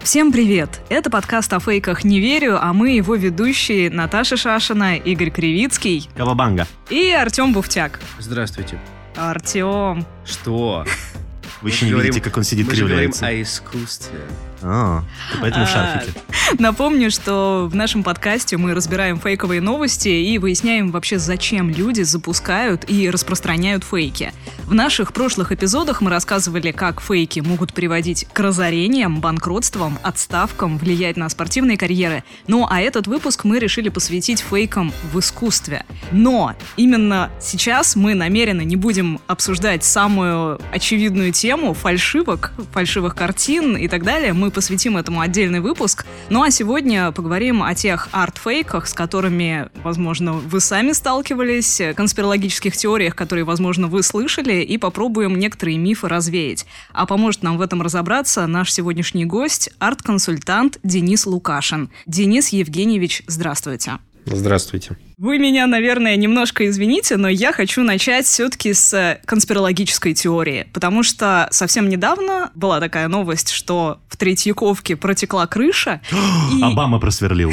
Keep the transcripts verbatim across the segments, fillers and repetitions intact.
Всем привет! Это подкаст о фейках «Не верю», а мы его ведущие Наташа Шашина, Игорь Кривицкий, Кавабанга и Артём Буфтяк. Здравствуйте. Артём. Что? Вы еще не видите, как он сидит, кривляется. Мы говорим о искусстве. А, поэтому в шарфике. Напомню, что в нашем подкасте мы разбираем фейковые новости и выясняем вообще, зачем люди запускают и распространяют фейки. В наших прошлых эпизодах мы рассказывали, как фейки могут приводить к разорениям, банкротствам, отставкам, влиять на спортивные карьеры. Ну, а этот выпуск мы решили посвятить фейкам в искусстве. Но именно сейчас мы намеренно не будем обсуждать самую очевидную тему фальшивок, фальшивых картин и так далее. Мы посвятим этому отдельный выпуск. Ну а сегодня поговорим о тех арт-фейках, с которыми, возможно, вы сами сталкивались, конспирологических теориях, которые, возможно, вы слышали, и попробуем некоторые мифы развеять. А поможет нам в этом разобраться наш сегодняшний гость, арт-консультант Денис Лукашин. Денис Евгеньевич, здравствуйте. Здравствуйте. Вы меня, наверное, немножко извините, но я хочу начать все-таки с конспирологической теории, потому что совсем недавно была такая новость, что в Третьяковке протекла крыша. И... Обама просверлил.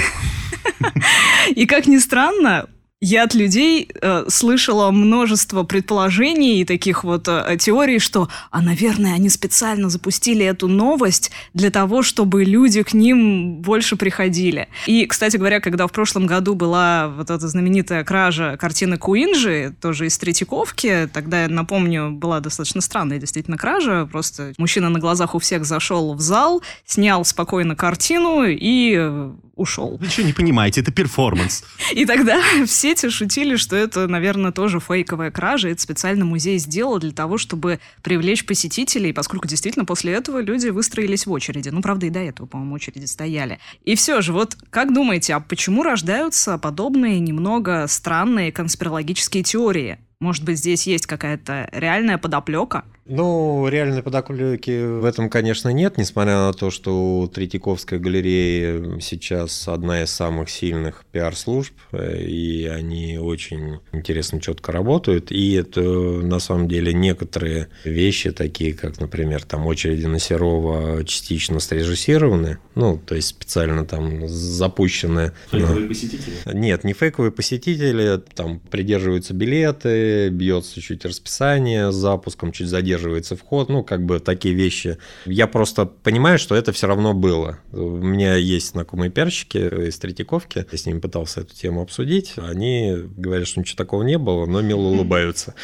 И, как ни странно, я от людей э, слышала множество предположений и таких вот э, теорий, что, а, наверное, они специально запустили эту новость для того, чтобы люди к ним больше приходили. И, кстати говоря, когда в прошлом году была вот эта знаменитая кража картины Куинджи, тоже из Третьяковки, тогда, я напомню, была достаточно странная действительно кража, просто мужчина на глазах у всех зашел в зал, снял спокойно картину и... ушел. Вы что, не понимаете, это перформанс. И тогда в сети шутили, что это, наверное, тоже фейковая кража. Это специально музей сделал для того, чтобы привлечь посетителей, поскольку действительно после этого люди выстроились в очереди. Ну, правда, и до этого, по-моему, очереди стояли. И все же, вот как думаете, а почему рождаются подобные немного странные конспирологические теории? Может быть, здесь есть какая-то реальная подоплека? Ну, реальной подоплёки в этом, конечно, нет, несмотря на то, что Третьяковская галерея сейчас одна из самых сильных пиар-служб, и они очень интересно, четко работают, и это, на самом деле, некоторые вещи, такие как, например, там очереди на Серова частично срежиссированы, ну, то есть специально там запущены... Фейковые посетители? Нет, не фейковые посетители, там придерживаются билеты, бьется чуть расписание с запуском, чуть задерживается вход, ну, как бы такие вещи. Я просто понимаю, что это все равно было. У меня есть знакомые пиарщики из Третьяковки, я с ними пытался эту тему обсудить, они говорят, что ничего такого не было, но мило улыбаются.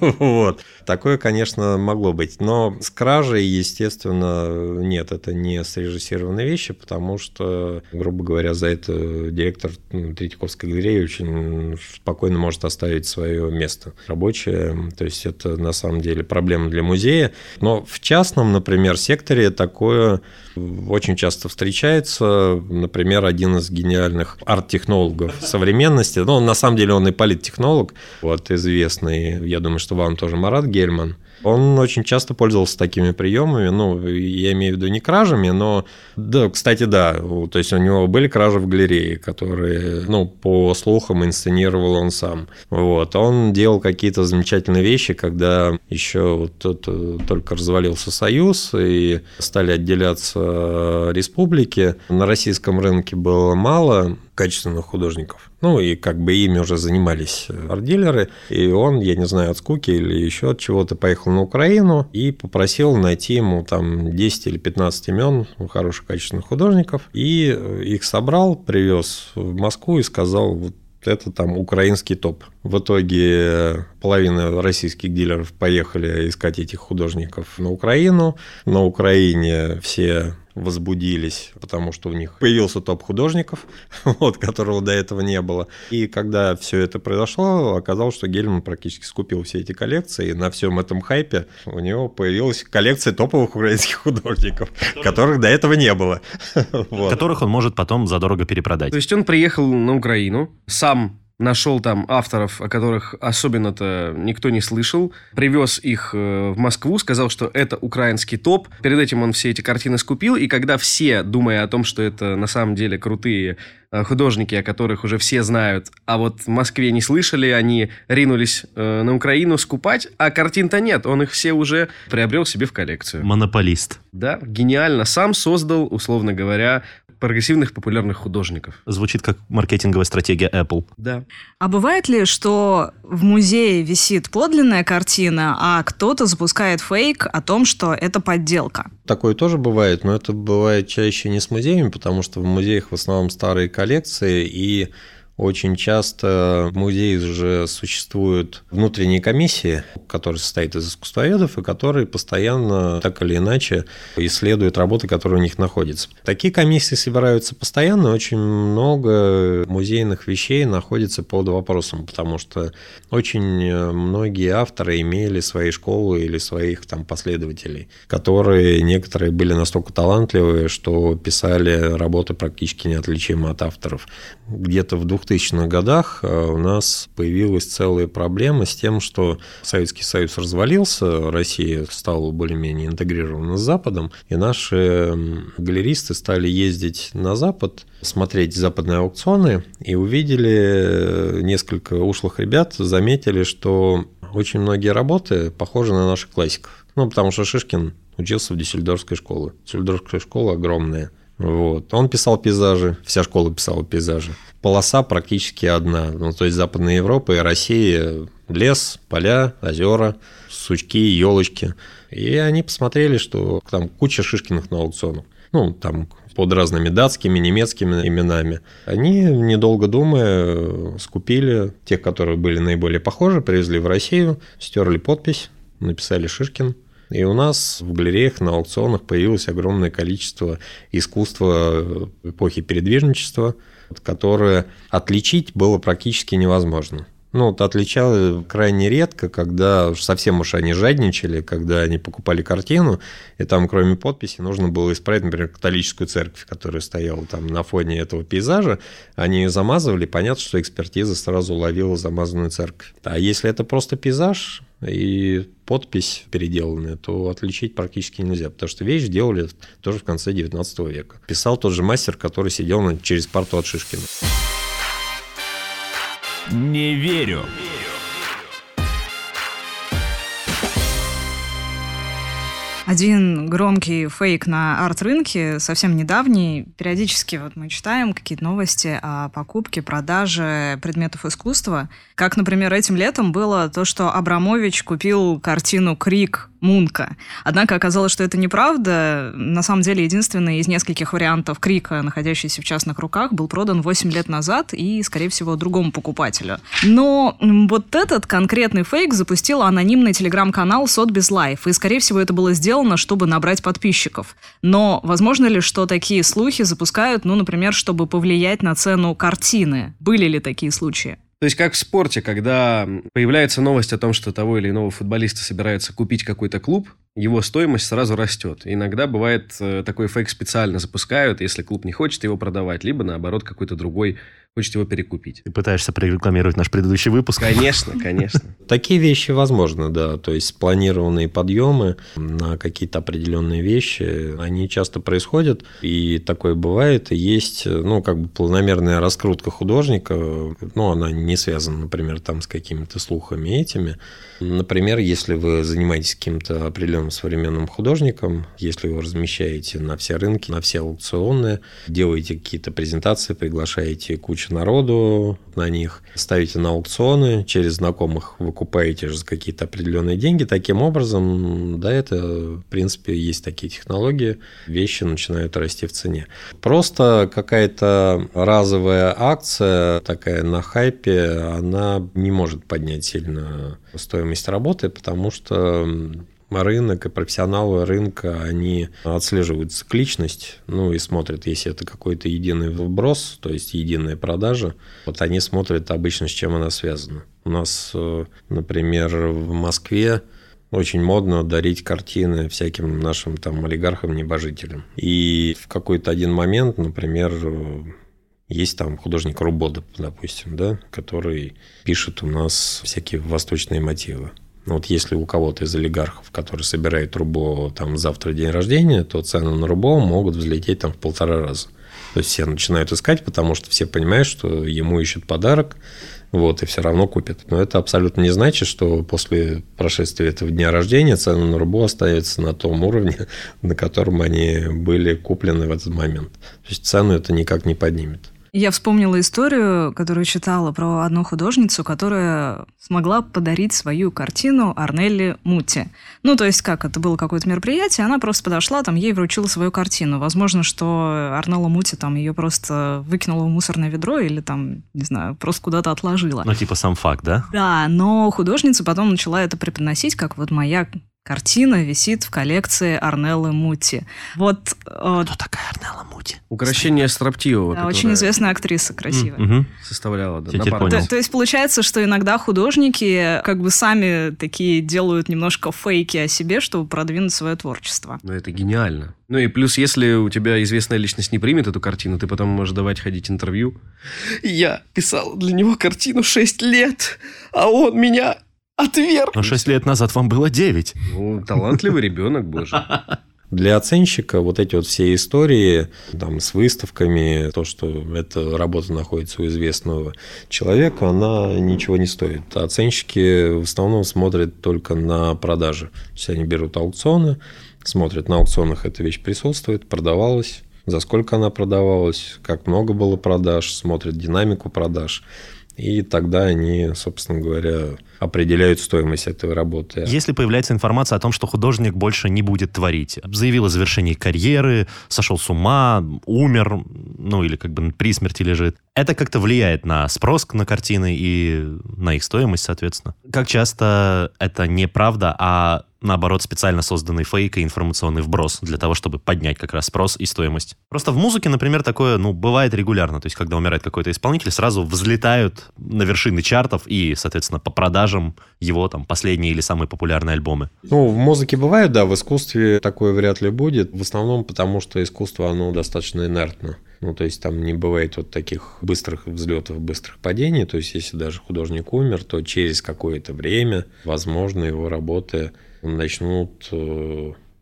Вот. Такое, конечно, могло быть. Но с кражей, естественно, нет, это не срежиссированные вещи, потому что, грубо говоря, за это директор Третьяковской галереи очень спокойно может оставить свое место рабочее. То есть это, на самом деле, проблема для музея, но в частном, например, секторе такое очень часто встречается. Например, один из гениальных арт-технологов современности, ну, на самом деле он и политтехнолог, вот, известный, я думаю, что вам тоже, Марат Гельман, он очень часто пользовался такими приемами, ну, я имею в виду не кражами, но, да, кстати, да, то есть у него были кражи в галерее, которые, ну, по слухам инсценировал он сам, вот, он делал какие-то замечательные вещи, когда еще вот тут только развалился Союз и стали отделяться республики, на российском рынке было мало качественных художников. Ну, и как бы ими уже занимались арт-дилеры. И он, я не знаю, от скуки или еще от чего-то, поехал на Украину и попросил найти ему там десять или пятнадцать имен хороших качественных художников. И их собрал, привез в Москву и сказал, вот это там украинский топ. В итоге половина российских дилеров поехали искать этих художников на Украину. На Украине все... возбудились, потому что у них появился топ художников, вот, которого до этого не было. И когда все это произошло, оказалось, что Гельман практически скупил все эти коллекции, и на всем этом хайпе у него появилась коллекция топовых украинских художников, Который... которых до этого не было. Вот. Которых он может потом задорого перепродать. То есть он приехал на Украину, сам нашел там авторов, о которых особенно-то никто не слышал, привез их в Москву, сказал, что это украинский топ. Перед этим он все эти картины скупил, и когда все, думая о том, что это на самом деле крутые художники, о которых уже все знают, а вот в Москве не слышали, они ринулись на Украину скупать, а картин-то нет, он их все уже приобрел себе в коллекцию. Монополист. Да, гениально. Сам создал, условно говоря, прогрессивных популярных художников. Звучит как маркетинговая стратегия Apple. Да. А бывает ли, что в музее висит подлинная картина, а кто-то запускает фейк о том, что это подделка? Такое тоже бывает, но это бывает чаще не с музеями, потому что в музеях в основном старые коллекции, и очень часто в музее уже существуют внутренние комиссии, которые состоят из искусствоведов, и которые постоянно, так или иначе, исследуют работы, которые у них находятся. Такие комиссии собираются постоянно, очень много музейных вещей находится под вопросом, потому что очень многие авторы имели свои школы или своих там последователей, которые некоторые были настолько талантливые, что писали работы практически неотличимы от авторов. Где-то в двухтысячных годах у нас появилась целая проблема с тем, что Советский Союз развалился, Россия стала более-менее интегрирована с Западом, и наши галеристы стали ездить на Запад, смотреть западные аукционы, и увидели несколько ушлых ребят, заметили, что очень многие работы похожи на наших классиков. Ну, потому что Шишкин учился в Дюссельдорфской школе. Дюссельдорфская школа огромная. Вот. Он писал пейзажи, вся школа писала пейзажи. Полоса практически одна. Ну, то есть Западная Европа и Россия, лес, поля, озера, сучки, елочки. И они посмотрели, что там куча Шишкиных на аукционе. Ну, там под разными датскими, немецкими именами. Они, недолго думая, скупили тех, которые были наиболее похожи, привезли в Россию, стерли подпись, написали Шишкин. И у нас в галереях, на аукционах появилось огромное количество искусства эпохи передвижничества, которое отличить было практически невозможно. Ну, вот отличало крайне редко, когда совсем уж они жадничали, когда они покупали картину, и там, кроме подписи, нужно было исправить, например, католическую церковь, которая стояла там на фоне этого пейзажа. Они ее замазывали, понятно, что экспертиза сразу уловила замазанную церковь. А если это просто пейзаж и подпись переделанная, то отличить практически нельзя, потому что вещь делали тоже в конце девятнадцатого века. Писал тот же мастер, который сидел через парту от Шишкина. Не верю. Один громкий фейк на арт-рынке, совсем недавний. Периодически вот мы читаем какие-то новости о покупке, продаже предметов искусства. Как, например, этим летом было то, что Абрамович купил картину «Крик» Мунка. Однако оказалось, что это неправда. На самом деле, единственный из нескольких вариантов «Крика», находящийся в частных руках, был продан восемь лет назад и, скорее всего, другому покупателю. Но вот этот конкретный фейк запустил анонимный телеграм-канал Sotheby's Life, и, скорее всего, это было сделано, чтобы набрать подписчиков. Но возможно ли, что такие слухи запускают, ну, например, чтобы повлиять на цену картины? Были ли такие случаи? То есть как в спорте, когда появляется новость о том, что того или иного футболиста собирается купить какой-то клуб, его стоимость сразу растет. Иногда бывает такой фейк специально запускают, если клуб не хочет его продавать, либо наоборот какой-то другой хочет его перекупить. Ты пытаешься прорекламировать наш предыдущий выпуск? Конечно, конечно. Такие вещи возможны, да. То есть спланированные подъемы на какие-то определенные вещи, они часто происходят, и такое бывает. Есть, ну, как бы планомерная раскрутка художника, ну, она не связана, например, там с какими-то слухами этими. Например, если вы занимаетесь каким-то определенным современным художником, если его размещаете на все рынки, на все аукционы, делаете какие-то презентации, приглашаете кучу народу на них, ставите на аукционы, через знакомых выкупаете же за какие-то определенные деньги. Таким образом, да, это, в принципе, есть такие технологии, вещи начинают расти в цене. Просто какая-то разовая акция, такая на хайпе, она не может поднять сильно стоимость работы, потому что рынок и профессионалы рынка, они отслеживают цикличность, ну и смотрят, если это какой-то единый вброс, то есть единая продажа, вот они смотрят обычно, с чем она связана. У нас, например, в Москве очень модно дарить картины всяким нашим там олигархам-небожителям. И в какой-то один момент, например, Есть там художник Рубодов, допустим, да, который пишет у нас всякие восточные мотивы. Вот если у кого-то из олигархов, который собирает Рубо там завтра день рождения, то цены на Рубо могут взлететь там в полтора раза. То есть все начинают искать, потому что все понимают, что ему ищут подарок, вот, и все равно купят. Но это абсолютно не значит, что после прошествия этого дня рождения цены на Рубо остаются на том уровне, на котором они были куплены в этот момент. То есть цену это никак не поднимет. Я вспомнила историю, которую читала про одну художницу, которая смогла подарить свою картину Орнелле Мути. Ну, то есть, как, это было какое-то мероприятие, она просто подошла, там, ей вручила свою картину. Возможно, что Орнелла Мути там ее просто выкинула в мусорное ведро или там, не знаю, просто куда-то отложила. Ну, типа сам факт, да? Да, но художница потом начала это преподносить, как вот моя картина висит в коллекции Орнеллы Мути. Вот, э... Кто такая Орнелла Мути? Укрощение строптивого. Да, очень известная актриса, красивая. Mm-hmm. Составляла, да. То, то есть получается, что иногда художники как бы сами такие делают немножко фейки о себе, чтобы продвинуть свое творчество. Ну, это гениально. Ну и плюс, если у тебя известная личность не примет эту картину, ты потом можешь давать ходить интервью. Я писал для него картину шесть лет, а он меня... отверг. Но шесть лет назад вам было девять. Ну, талантливый ребенок, боже. Для оценщика вот эти вот все истории там, с выставками, то, что эта работа находится у известного человека, она ничего не стоит. Оценщики в основном смотрят только на продажи. То есть они берут аукционы, смотрят, на аукционах эта вещь присутствует, продавалась, за сколько она продавалась, как много было продаж, смотрят динамику продаж. И тогда они, собственно говоря, определяют стоимость этой работы. Если появляется информация о том, что художник больше не будет творить, заявил о завершении карьеры, сошел с ума, умер, ну или как бы при смерти лежит, это как-то влияет на спрос на картины и на их стоимость, соответственно. Как часто это не правда, а наоборот, специально созданный фейк и информационный вброс для того, чтобы поднять как раз спрос и стоимость. Просто в музыке, например, такое, ну, бывает регулярно. То есть, когда умирает какой-то исполнитель, сразу взлетают на вершины чартов и, соответственно, по продажам его там последние или самые популярные альбомы. Ну, в музыке бывает, да, в искусстве такое вряд ли будет. В основном потому, что искусство, оно достаточно инертно. Ну, то есть, там не бывает вот таких быстрых взлетов, быстрых падений. То есть, если даже художник умер, то через какое-то время, возможно, его работы начнут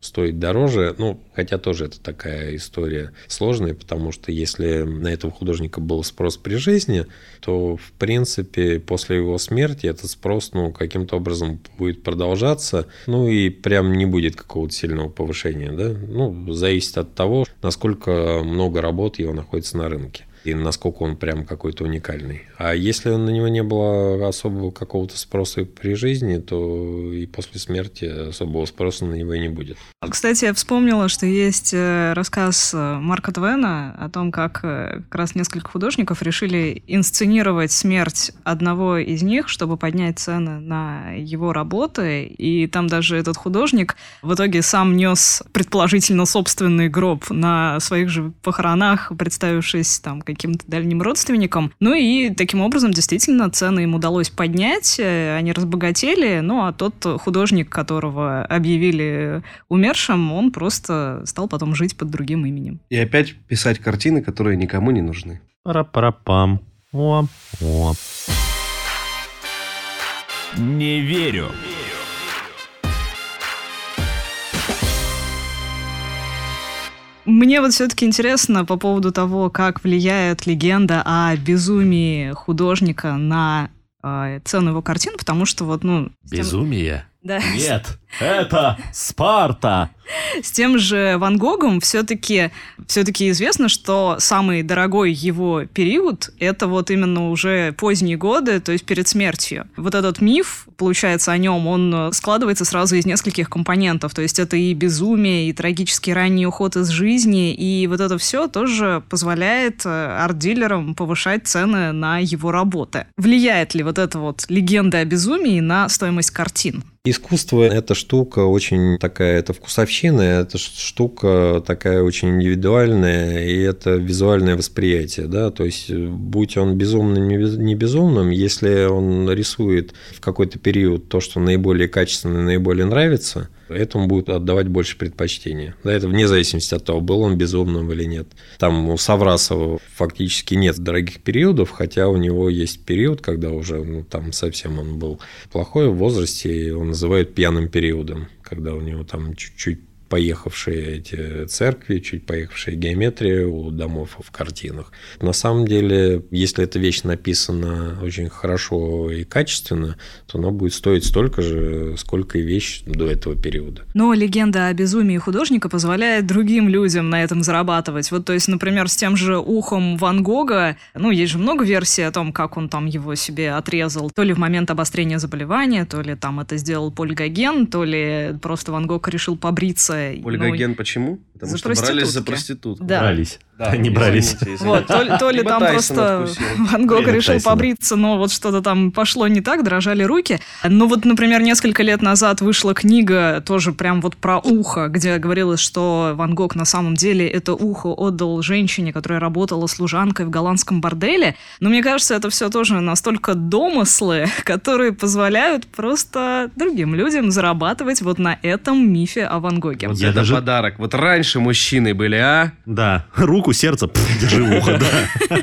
стоить дороже. Ну, хотя тоже это такая история сложная, потому что если на этого художника был спрос при жизни, то, в принципе, после его смерти этот спрос, ну, каким-то образом будет продолжаться, ну, и прям не будет какого-то сильного повышения, да? Ну, зависит от того, насколько много работ его находится на рынке и насколько он прям какой-то уникальный. А если на него не было особого какого-то спроса при жизни, то и после смерти особого спроса на него и не будет. Кстати, я вспомнила, что есть рассказ Марка Твена о том, как как раз несколько художников решили инсценировать смерть одного из них, чтобы поднять цены на его работы. И там даже этот художник в итоге сам нес предположительно собственный гроб на своих же похоронах, представившись там каким-то дальним родственникам. Ну и таким образом действительно цены им удалось поднять, они разбогатели, ну а тот художник, которого объявили умершим, он просто стал потом жить под другим именем. И опять писать картины, которые никому не нужны. Пара-пара-пам. О, о. Не верю. Мне вот все-таки интересно по поводу того, как влияет легенда о безумии художника на э, цену его картин, потому что вот, ну... Безумие? Да. Нет, это Спарта! С тем же Ван Гогом все-таки, все-таки известно, что самый дорогой его период – это вот именно уже поздние годы, то есть перед смертью. Вот этот миф, получается, о нем, он складывается сразу из нескольких компонентов. То есть это и безумие, и трагический ранний уход из жизни, и вот это все тоже позволяет арт-дилерам повышать цены на его работы. Влияет ли вот эта вот легенда о безумии на стоимость картин? Искусство – это штука очень такая, это вкусовщина, это штука такая очень индивидуальная, и это визуальное восприятие, да, то есть будь он безумным, не безумным, если он рисует в какой-то период то, что наиболее качественно, наиболее нравится – этому будут отдавать больше предпочтения. Да, это вне зависимости от того, был он безумным или нет. Там у Саврасова фактически нет дорогих периодов, хотя у него есть период, когда уже ну, там совсем он был плохой в возрасте, его называют пьяным периодом, когда у него там чуть-чуть поехавшие эти церкви, чуть поехавшие геометрия у домов в картинах. На самом деле, если эта вещь написана очень хорошо и качественно, то она будет стоить столько же, сколько и вещь до этого периода. Но легенда о безумии художника позволяет другим людям на этом зарабатывать. Вот, то есть, например, с тем же ухом Ван Гога, ну, есть же много версий о том, как он там его себе отрезал. То ли в момент обострения заболевания, то ли там это сделал Поль Гоген, то ли просто Ван Гог решил побриться. Поль Гоген ну, почему? Потому за что брались за проститутку. Да. Брались. Да, они брались. Вот, то ли, то ли там Тайсона просто вкусил. Ван Гог решил Тайсона побриться, но вот что-то там пошло не так, дрожали руки. Ну вот, например, несколько лет назад вышла книга тоже прям вот про ухо, где говорилось, что Ван Гог на самом деле это ухо отдал женщине, которая работала служанкой в голландском борделе. Но мне кажется, это все тоже настолько домыслы, которые позволяют просто другим людям зарабатывать вот на этом мифе о Ван Гоге. Вот это даже подарок. Вот раньше мужчины были, а? Да, рук у сердца, пф, держи в ухо, да.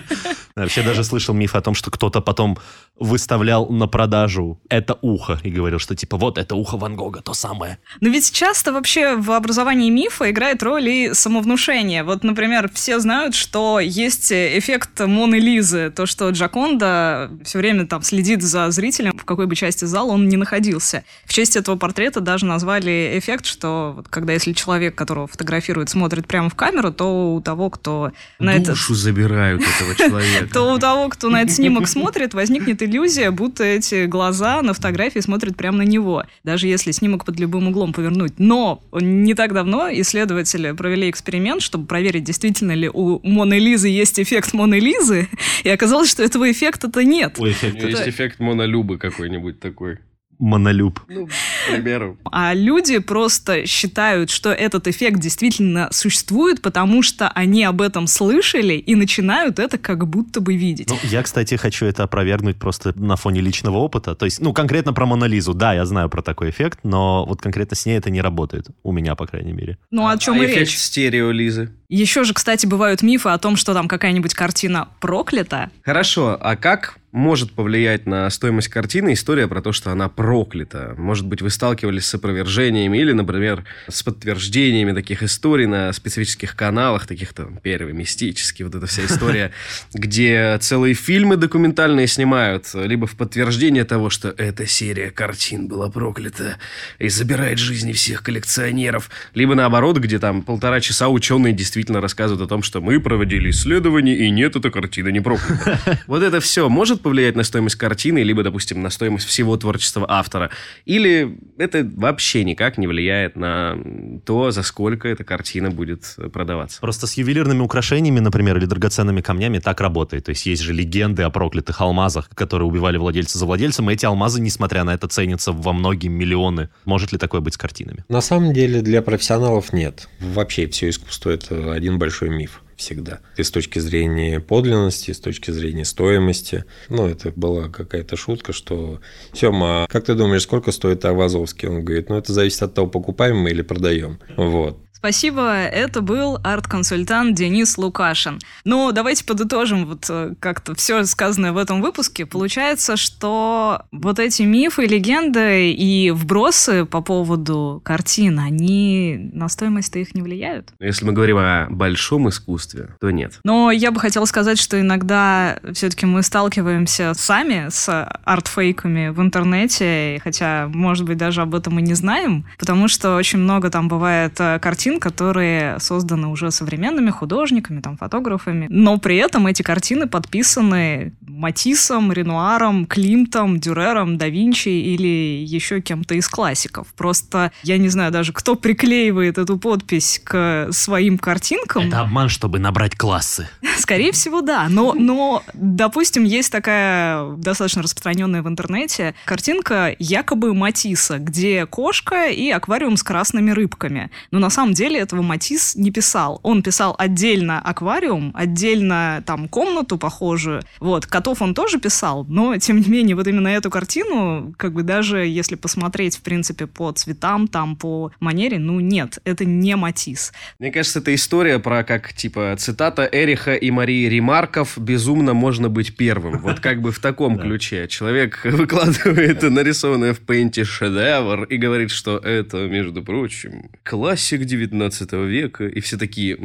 Вообще даже слышал миф о том, что кто-то потом выставлял на продажу это ухо и говорил, что типа вот это ухо Ван Гога, то самое. Но ведь часто вообще в образовании мифа играет роль и самовнушение. Вот, например, все знают, что есть эффект Моны Лизы, то, что Джаконда все время там следит за зрителем, в какой бы части зала он ни находился. В честь этого портрета даже назвали эффект, что вот, когда если человек, которого фотографируют, смотрит прямо в камеру, то у того, кто на это... Душу забирают этого человека. То у того, кто на этот снимок смотрит, возникнет иллюзия, будто эти глаза на фотографии смотрят прямо на него, даже если снимок под любым углом повернуть. Но не так давно исследователи провели эксперимент, чтобы проверить, действительно ли у Моны Лизы есть эффект Моны Лизы, и оказалось, что этого эффекта-то нет. Ой, эффект. Это... Есть эффект Монолюбы какой-нибудь такой. Монолюб. Ну, к примеру. А люди просто считают, что этот эффект действительно существует, потому что они об этом слышали и начинают это как будто бы видеть. Ну, я, кстати, хочу это опровергнуть просто на фоне личного опыта. То есть, ну, конкретно про Мону Лизу. Да, я знаю про такой эффект, но вот конкретно с ней это не работает. У меня, по крайней мере. Ну, о чем а и эффект речь. Эффект стереолизы. Еще же, кстати, бывают мифы о том, что там какая-нибудь картина проклята. Хорошо, а как... может повлиять на стоимость картины история про то, что она проклята. Может быть, вы сталкивались с опровержениями или, например, с подтверждениями таких историй на специфических каналах, таких там «Первый», «Мистический», вот эта вся история, где целые фильмы документальные снимают, либо в подтверждение того, что эта серия картин была проклята и забирает жизни всех коллекционеров, либо наоборот, где там полтора часа ученые действительно рассказывают о том, что мы проводили исследования, и нет, эта картина не проклята. Вот это все может повлиять на стоимость картины, либо, допустим, на стоимость всего творчества автора? Или это вообще никак не влияет на то, за сколько эта картина будет продаваться? Просто с ювелирными украшениями, например, или драгоценными камнями так работает. То есть есть же легенды о проклятых алмазах, которые убивали владельца за владельцем, и эти алмазы, несмотря на это, ценятся во многие миллионы. Может ли такое быть с картинами? На самом деле для профессионалов нет. Вообще все искусство – это один большой миф. Всегда. И с точки зрения подлинности, и с точки зрения стоимости. Ну, это была какая-то шутка, что Сёма, как ты думаешь, сколько стоит Айвазовский? Он говорит, ну, это зависит от того, покупаем мы или продаем. Вот. Спасибо, это был арт-консультант Денис Лукашин. Ну, давайте подытожим вот как-то все сказанное в этом выпуске. Получается, что вот эти мифы, легенды и вбросы по поводу картин, они на стоимость-то их не влияют? Если мы говорим о большом искусстве, то нет. Но я бы хотела сказать, что иногда все-таки мы сталкиваемся сами с арт-фейками в интернете, хотя, может быть, даже об этом и не знаем, потому что очень много там бывает картин, которые созданы уже современными художниками, там, фотографами. Но при этом эти картины подписаны Матиссом, Ренуаром, Климтом, Дюрером, Да Винчи или еще кем-то из классиков. Просто я не знаю даже, кто приклеивает эту подпись к своим картинкам. Это обман, чтобы набрать классы. Скорее всего, да. Но, но, допустим, есть такая достаточно распространенная в интернете картинка якобы Матисса, где кошка и аквариум с красными рыбками. Но на самом деле этого Матисс не писал. Он писал отдельно аквариум, отдельно там комнату похожую, вот, которая цветов он тоже писал, но, тем не менее, вот именно эту картину, как бы даже если посмотреть, в принципе, по цветам, там, по манере, ну, нет, это не Матисс. Мне кажется, это история про, как, типа, цитата Эриха и Марии Ремарков «Безумно можно быть первым». Вот как бы в таком ключе. Человек выкладывает нарисованное в пейнте шедевр и говорит, что это, между прочим, классик девятнадцатого века, и все такие...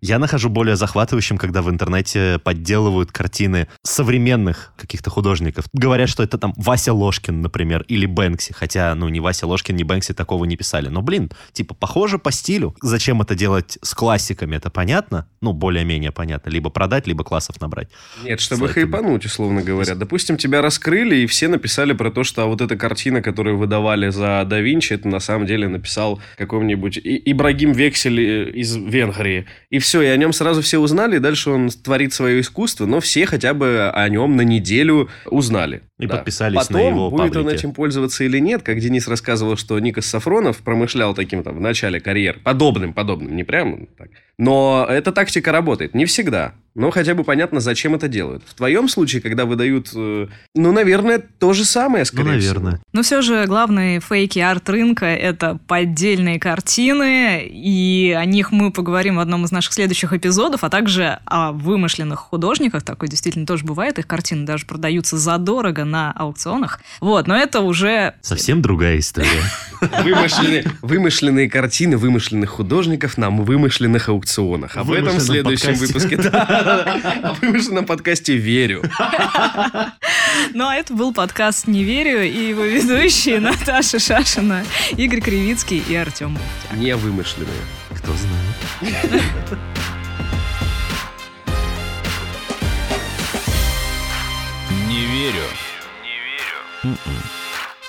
Я нахожу более захватывающим, когда в интернете подделывают картины современных каких-то художников. Говорят, что это там Вася Ложкин, например, или Бэнкси. Хотя, ну, ни Вася Ложкин, ни Бэнкси такого не писали. Но, блин, типа, похоже по стилю. Зачем это делать с классиками, это понятно? Ну, более-менее понятно. Либо продать, либо классов набрать. Нет, чтобы хайпануть, условно говоря. Допустим, тебя раскрыли, и все написали про то, что вот эта картина, которую выдавали за Да Винчи, это на самом деле написал какой-нибудь Ибрагим Вексель из Венгрии. И все, и о нем сразу все узнали, и дальше он творит свое искусство, но все хотя бы о нем на неделю узнали. И да. Подписались Потом, на его паблике. Потом, будет он этим пользоваться или нет, как Денис рассказывал, что Никас Сафронов промышлял таким там в начале карьеры, подобным, подобным, не прямо так. Но эта тактика работает, не всегда. Но хотя бы понятно, зачем это делают. В твоем случае, когда выдают... Ну, наверное, то же самое, скорее ну, наверное. всего. Но все же главные фейки арт-рынка — это поддельные картины, и о них мы поговорим в одном из наших следующих эпизодов, а также о вымышленных художниках. Такое действительно тоже бывает. Их картины даже продаются задорого на аукционах. Вот, но это уже... Совсем другая история. Вымышленные картины вымышленных художников на вымышленных аукционах. Об этом в следующем выпуске... А вымышленном на подкасте «Верю». Ну, а это был подкаст «Не верю» и его ведущие Наташа Шашина, Игорь Кривицкий и Артём Буфтяк. Не вымышленные. Кто знает. Не верю. Не верю.